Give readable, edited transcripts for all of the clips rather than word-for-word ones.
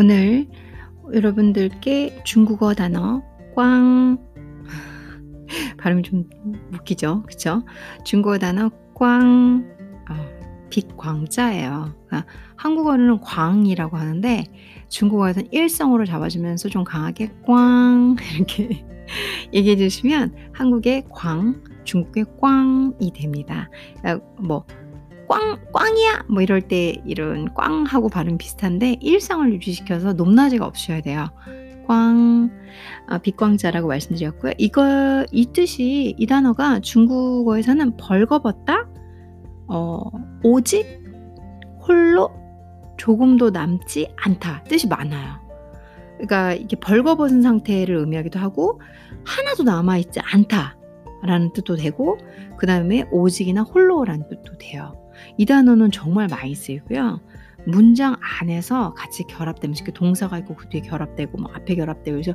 오늘 여러분들께 중국어 단어 꽝, 발음이 좀 웃기죠? 그쵸? 중국어 단어 꽝, 빛광자예요. 그러니까 한국어로는 광이라고 하는데 중국어에서는 일성으로 잡아주면서 좀 강하게 꽝 이렇게 얘기해 주시면 한국의 광, 중국의 꽝이 됩니다. 그러니까 뭐 꽝이야 뭐 이럴 때 이런 꽝하고 발음 비슷한데 일상을 유지시켜서 높낮이가 없으셔야 돼요. 꽝, 빛광자라고 말씀드렸고요. 이 뜻이, 이 단어가 중국어에서는 벌거벗다, 오직, 홀로, 조금도 남지 않다 뜻이 많아요. 그러니까 이게 벌거벗은 상태를 의미하기도 하고 하나도 남아있지 않다라는 뜻도 되고, 그 다음에 오직이나 홀로라는 뜻도 돼요. 이 단어는 정말 많이 쓰이고요. 문장 안에서 같이 결합되면서 이렇게 동사가 있고 그 뒤에 결합되고 뭐 앞에 결합되고, 그래서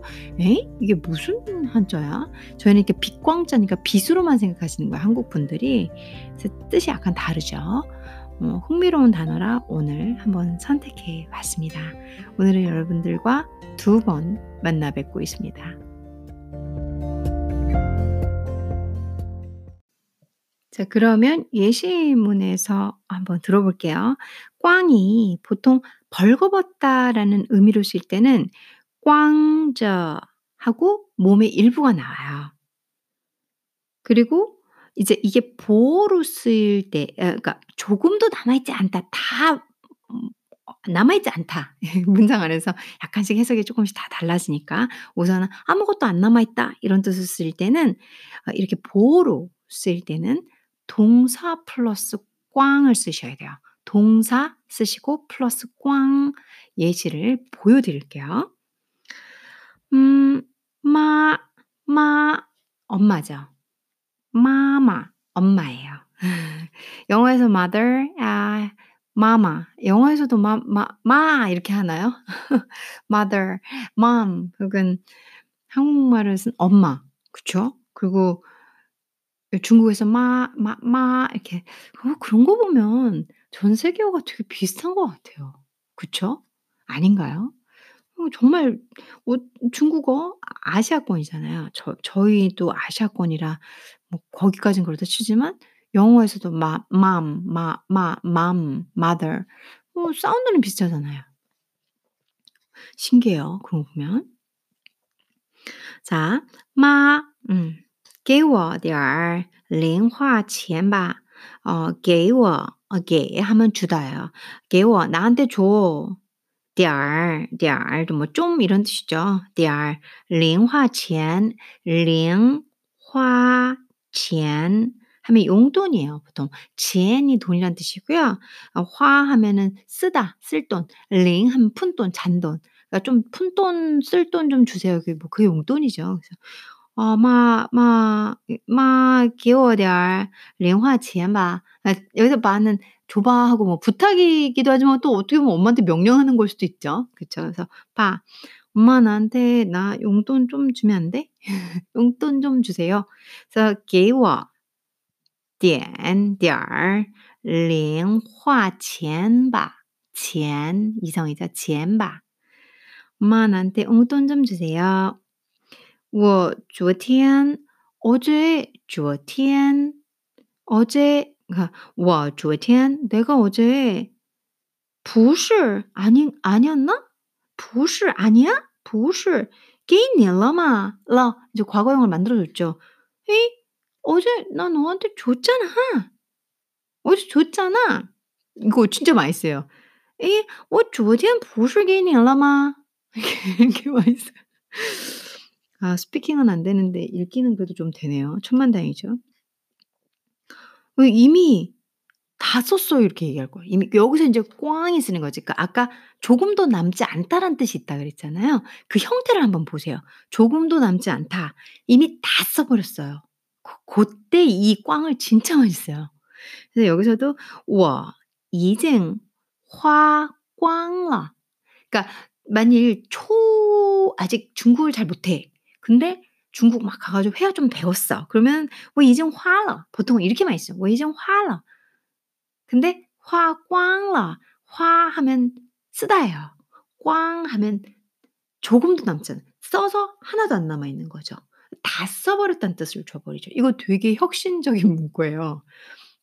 이게 무슨 한자야? 저희는 이렇게 빛광자니까 빛으로만 생각하시는 거예요, 한국 분들이. 그래서 뜻이 약간 다르죠. 흥미로운 단어라 오늘 한번 선택해 봤습니다. 오늘은 여러분들과 2번 만나 뵙고 있습니다. 자, 그러면 예시문에서 한번 들어볼게요. 꽝이 보통 벌거벗다라는 의미로 쓸 때는 꽝저 하고 몸의 일부가 나와요. 그리고 이제 이게 보로 쓰일 때, 그러니까 조금도 남아있지 않다, 다 남아있지 않다. 문장 안에서 약간씩 해석이 조금씩 다 달라지니까 우선은 아무것도 안 남아있다 이런 뜻을 쓸 때는, 이렇게 보로 쓸 때는 동사 플러스 꽝을 쓰셔야 돼요. 동사 쓰시고 플러스 꽝. 예시를 보여드릴게요. 엄마죠. 마마, 엄마예요. 영어에서 mother, 마마. 영어에서도 마 이렇게 하나요? mother, mom, 혹은 한국말을 쓴 엄마, 그쵸? 그리고 중국에서 마 이렇게. 그런 거 보면 전 세계어가 되게 비슷한 것 같아요. 그쵸? 아닌가요? 정말 중국어 아시아권이잖아요. 저희도 아시아권이라 뭐 거기까진 그렇다 치지만 영어에서도 mom, mother 뭐 사운드는 비슷하잖아요. 신기해요, 그런 거 보면. 자, 给我点零花钱吧. 给我 하면 주다요. 给我 나한테 줘. 点儿도 뭐 좀 이런 뜻이죠. 点儿 零花钱 하면 용돈이에요. 보통 钱이 돈이란 뜻이고요. 화 하면은 쓰다, 쓸 돈. 零 하면 푼돈, 잔돈. 그러니까 좀 푼돈, 쓸 돈 좀 주세요. 그 용돈이죠. 그래서给我点零花钱吧. 여기서 마는 줘봐 하고 뭐 부탁이기도 하지만 또 어떻게 보면 엄마한테 명령하는 걸 수도 있죠. 그렇죠? 그래서 봐, 엄마 나한테 나 용돈 좀 주면 안 돼? 용돈 좀 주세요. 그래서 给我点零花钱吧. 钱 이성이죠. 钱吧. 엄마 나한테 용돈 좀 주세요. 我昨天 내가 어제 不是 아니었나? 不是 아니야? 不是 给你了吗? 이제 과거형을 만들어줬죠. 어제 나 너한테 줬잖아. 어제 줬잖아. 이거 진짜 많이 써요. 我昨天不是给你了吗? 이렇게 많이 써요. 스피킹은 안 되는데 읽기는 그래도 좀 되네요. 천만다행이죠. 이미 다 썼어요 이렇게 얘기할 거예요. 이미 여기서 이제 꽝이 쓰는 거지. 그러니까 아까 조금도 남지 않다란 뜻이 있다 그랬잖아요. 그 형태를 한번 보세요. 조금도 남지 않다. 이미 다 써버렸어요. 그때 이 꽝을 진짜 많이 써요. 그래서 여기서도 와 이젠 화꽝라. 그러니까 만일 아직 중국을 잘 못해. 근데 중국 막 가가지고 회화 좀 배웠어. 그러면 뭐 이젠 화러. 보통 이렇게 많이 써요. 뭐 이젠 화러. 근데 화꽝러. 화 하면 쓰다예요. 꽝 하면 조금도 남지 않아요. 써서 하나도 안 남아있는 거죠. 다 써버렸다는 뜻을 줘버리죠. 이거 되게 혁신적인 문구예요.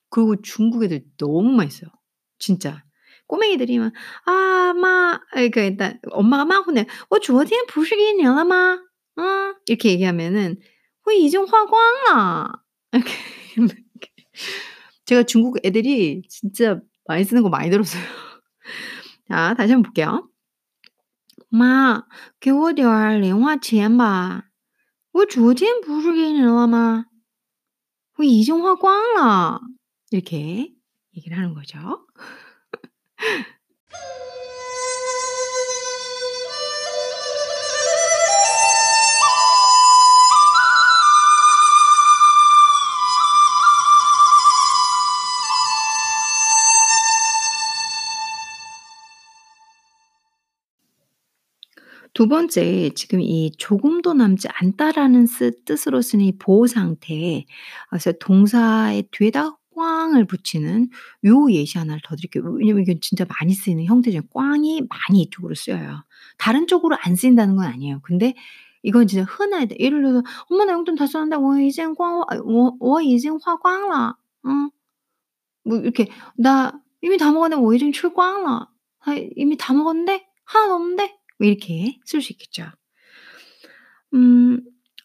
그리고 중국 애들 너무 맛있어요. 진짜. 꼬맹이들이 막, 아, 마, 그러니까 일단 엄마가 막 혼내. 我昨天不是给你了吗? 응? 이렇게 얘기하면은, 我已经花光了. 이렇게. 제가 중국 애들이 진짜 많이 쓰는 거 많이 들었어요. 자, 다시 한번 볼게요. 妈,给我点零花钱吧。我昨天不是给你了吗?我已经花光了. 이렇게 얘기를 하는 거죠. 두 번째, 지금 이 조금도 남지 않다라는 뜻으로 쓰는 이 보호 상태에 그래서 동사의 뒤에다 꽝을 붙이는 요 예시 하나를 더 드릴게요. 왜냐면 이건 진짜 많이 쓰이는 형태죠. 꽝이 많이 이쪽으로 쓰여요. 다른 쪽으로 안 쓰인다는 건 아니에요. 근데 이건 진짜 흔하다. 예를 들어서 엄마 나 용돈 다 썼는데 我已经花光了. 응? 뭐 이렇게 나 이미 다 먹었는데 我已经吃光了. 이미 다 먹었는데 하나도 없는데 이렇게 쓸 수 있겠죠.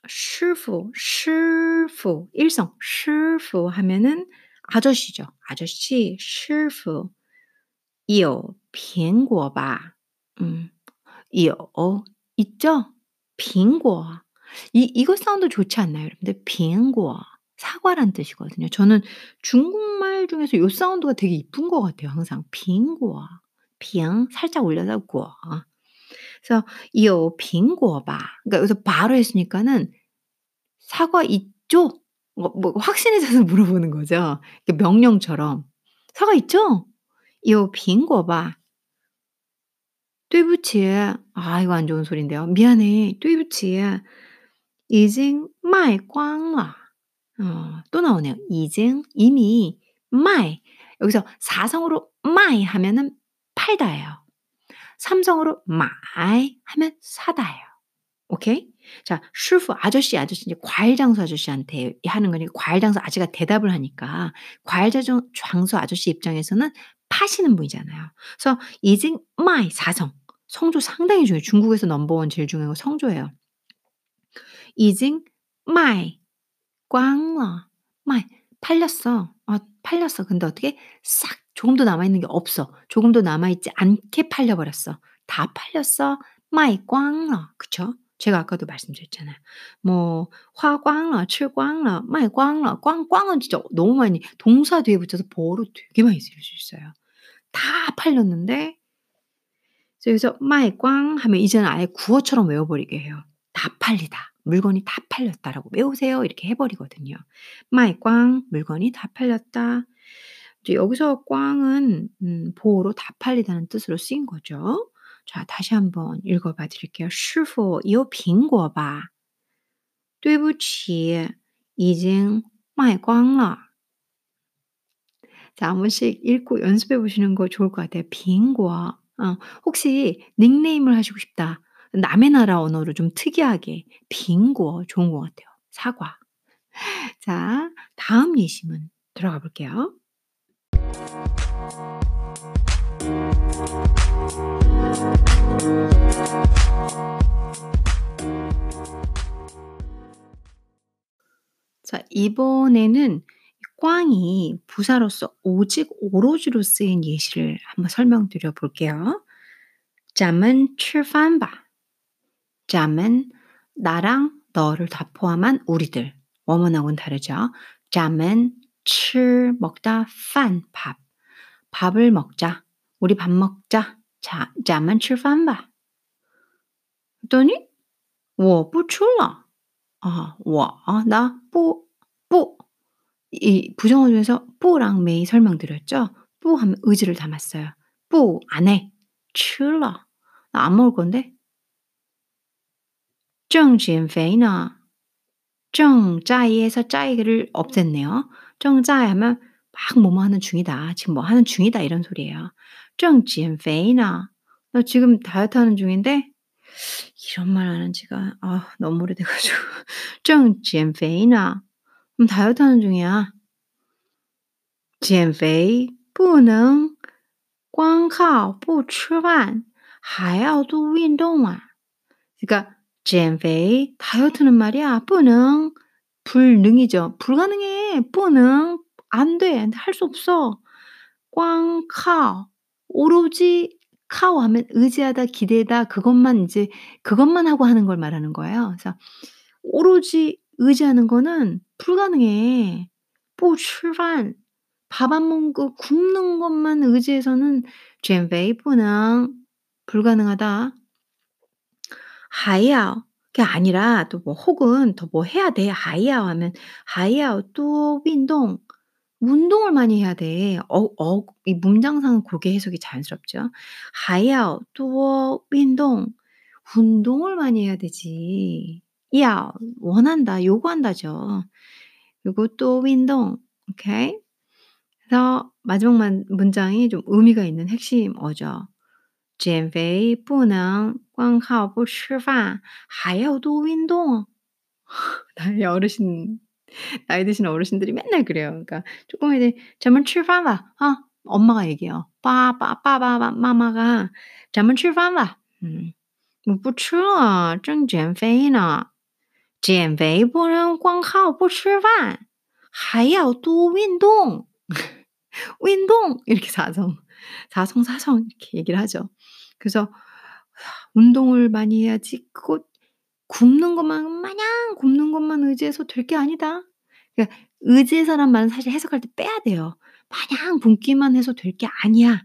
师傅, 일성 师傅 하면은 아저씨죠. 아저씨 师傅 有苹果吧? 有 있죠? 苹果 이거 사운드 좋지 않나요, 여러분들? 苹果 사과란 뜻이거든요. 저는 중국말 중에서 요 사운드가 되게 이쁜 것 같아요. 항상 苹果 빙 살짝 올려서 果 그래서 요 빙고바 그러니까 여기서 바로 했으니까는 사과 있죠? 뭐 확신해서 물어보는 거죠. 명령처럼 사과 있죠? 요 빙고바 对不起 아 이거 안 좋은 소린데요. 미안해. 对不起 이징 마이 꽝라 또 나오네요. 이징 이미 마이 여기서 4성으로 마이 하면은 팔다예요. 3성으로 마이 하면 사다예요. 오케이? 자, 슈프 아저씨 이제 과일 장수 아저씨한테 하는 거니까 과일 장수 아저씨가 대답을 하니까 과일 장수 아저씨 입장에서는 파시는 분이잖아요. 그래서 이징 마이 4성 성조 상당히 중요해요. 중국에서 넘버원 제일 중요한 거 성조예요. 이징 마이 꽝러 마이 팔렸어. 팔렸어. 근데 어떻게 싹 조금도 남아있는 게 없어. 조금도 남아있지 않게 팔려버렸어. 다 팔렸어. 마이 꽝러. 그쵸? 제가 아까도 말씀드렸잖아요. 뭐 화꽝러, 칠꽝러, 마이 꽝러. 꽝은 진짜 너무 많이 동사 뒤에 붙여서 보어로 되게 많이 쓸 수 있어요. 다 팔렸는데 그래서 마이 꽝 하면 이제는 아예 구어처럼 외워버리게 해요. 다 팔리다. 물건이 다 팔렸다라고 외우세요. 이렇게 해버리거든요. 마이 꽝 물건이 다 팔렸다. 여기서 꽝은 보호로 다 팔리다는 뜻으로 쓰인 거죠. 자, 다시 한번 읽어봐 드릴게요. 师傅有苹果吧?对不起,已经卖光了. 자, 한 번씩 읽고 연습해 보시는 거 좋을 것 같아요. 苹果. 혹시 닉네임을 하시고 싶다. 남의 나라 언어로 좀 특이하게 苹果 좋은 것 같아요. 사과. 자, 다음 예시문 들어가 볼게요. 자, 이번에는 꽝이 부사로서 오직 오로지로 쓰인 예시를 한번 설명드려 볼게요. 咱们吃饭吧. 咱们 나랑 너를 다 포함한 우리들. 원문하고는 다르죠. 咱们 吃 먹다 饭 밥. 밥을 먹자. 우리 밥 먹자. 자, 咱们吃饭吧. 했더니 我不吃了. 아, 我, 나, 不. 이 부정어 중에서 不랑 매이 설명드렸죠? 不 하면 의지를 담았어요. 不, 안 해. 吃了. 나 안 먹을 건데. 正减肥呢?正짜이에서 짜이를 없앴네요. 正짜이 하면 막 뭐뭐 하는 중이다. 지금 뭐 하는 중이다. 이런 소리예요. 正减肥呢? 나 지금 다이어트 하는 중인데 이런 말 하는 지가 너무 오래돼가지고 正减肥呢 다이어트 하는 중이야. 减肥不能光靠不吃饭还要做运动啊 그러니까 减肥 다이어트는 말이야 不能 불능이죠. 불가능해. 不能 안 돼. 할 수 없어. 光靠 오로지 靠 하면 의지하다, 기대다, 그것만 하고 하는 걸 말하는 거예요. 그래서 오로지 의지하는 거는 불가능해. 不吃饭 밥 안 먹고 굶는 것만 의지해서는 减肥不能 불가능하다. 还要 그게 아니라 또 뭐 혹은 더 뭐 해야 돼. 还要 하면 还要多 운동. 운동을 많이 해야 돼. 이 문장상 그게 해석이 자연스럽죠. 还要多 운동. 운동을 많이 해야 되지. 要 원한다, 요구한다죠. 요거 또 운동. 오케이? 그래서 마지막 문장이 좀 의미가 있는 핵심 어죠. 减肥不能光靠不吃饭还要多运动 나이 드신 어르신들이 맨날 그래요. 그러니까 조금이들 咱们吃饭吧 엄마가 얘기해요. 빠빠빠빠 마마가 咱们吃饭吧 我不吃了正减肥呢 减肥不能光靠不吃饭还要多运动 운동 이렇게 사성 이렇게 얘기를 하죠. 그래서 운동을 많이 해야지 곧 굶는 것만 마냥 굶는 것만 의지해서 될 게 아니다. 그러니까 의지해서란 말은 사실 해석할 때 빼야 돼요. 마냥 굶기만 해서 될 게 아니야.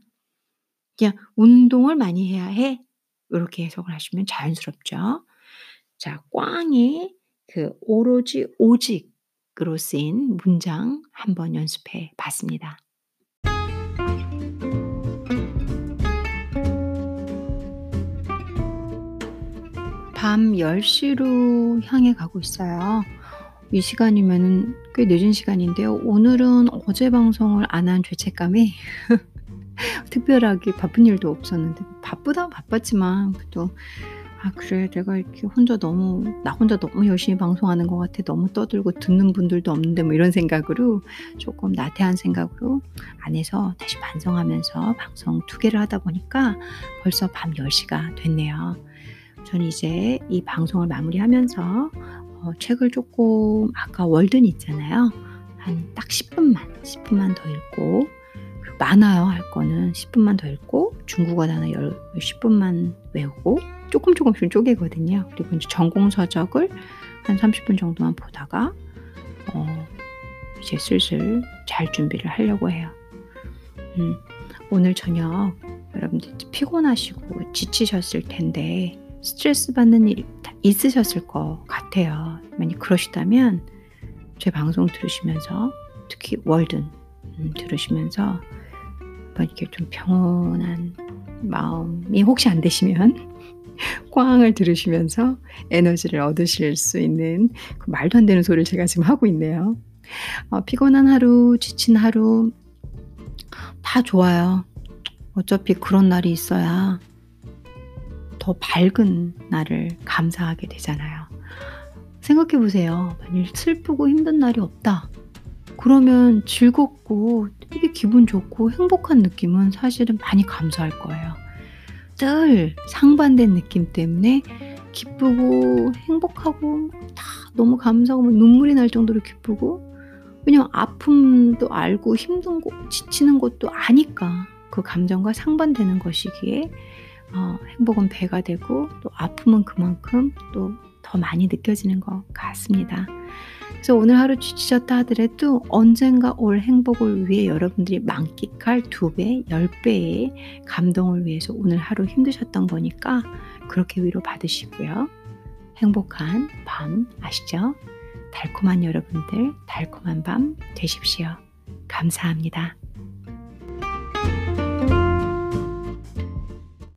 그냥 운동을 많이 해야 해. 이렇게 해석을 하시면 자연스럽죠. 자, 꽝이 그 오로지 오직으로 쓰인 문장 한번 연습해 봤습니다. 밤 10시로 향해 가고 있어요. 이 시간이면 꽤 늦은 시간인데요. 오늘은 어제 방송을 안 한 죄책감이 특별하게 바쁜 일도 없었는데 바빴지만 또 그래 내가 이렇게 나 혼자 너무 열심히 방송하는 것 같아. 너무 떠들고 듣는 분들도 없는데 뭐 이런 생각으로 조금 나태한 생각으로 안 해서 다시 반성하면서 방송 2개를 하다 보니까 벌써 밤 10시가 됐네요. 저는 이제 이 방송을 마무리하면서 책을 조금 아까 월든 있잖아요. 한 딱 10분만 더 읽고 많아요 할 거는 10분만 더 읽고 중국어 단어 10분만 외우고 조금씩 쪼개거든요. 그리고 이제 전공서적을 한 30분 정도만 보다가 이제 슬슬 잘 준비를 하려고 해요. 오늘 저녁 여러분들 피곤하시고 지치셨을 텐데 스트레스 받는 일 있으셨을 것 같아요. 만약 그러시다면 제 방송 들으시면서 특히 월든 들으시면서 한번 이렇게 좀 평온한 마음이 혹시 안 되시면 꽝을 들으시면서 에너지를 얻으실 수 있는 그 말도 안 되는 소리를 제가 지금 하고 있네요. 피곤한 하루, 지친 하루 다 좋아요. 어차피 그런 날이 있어야 더 밝은 날을 감사하게 되잖아요. 생각해 보세요. 만일 슬프고 힘든 날이 없다. 그러면 즐겁고 되게 기분 좋고 행복한 느낌은 사실은 많이 감사할 거예요. 늘 상반된 느낌 때문에 기쁘고 행복하고 다 너무 감사하고 눈물이 날 정도로 기쁘고 왜냐면 아픔도 알고 힘든 거 지치는 것도 아니까 그 감정과 상반되는 것이기에 행복은 배가 되고 또 아픔은 그만큼 또 더 많이 느껴지는 것 같습니다. 그래서 오늘 하루 지치셨다 하더라도 언젠가 올 행복을 위해 여러분들이 만끽할 2배, 10배의 감동을 위해서 오늘 하루 힘드셨던 거니까 그렇게 위로 받으시고요. 행복한 밤 아시죠? 달콤한 여러분들, 달콤한 밤 되십시오. 감사합니다.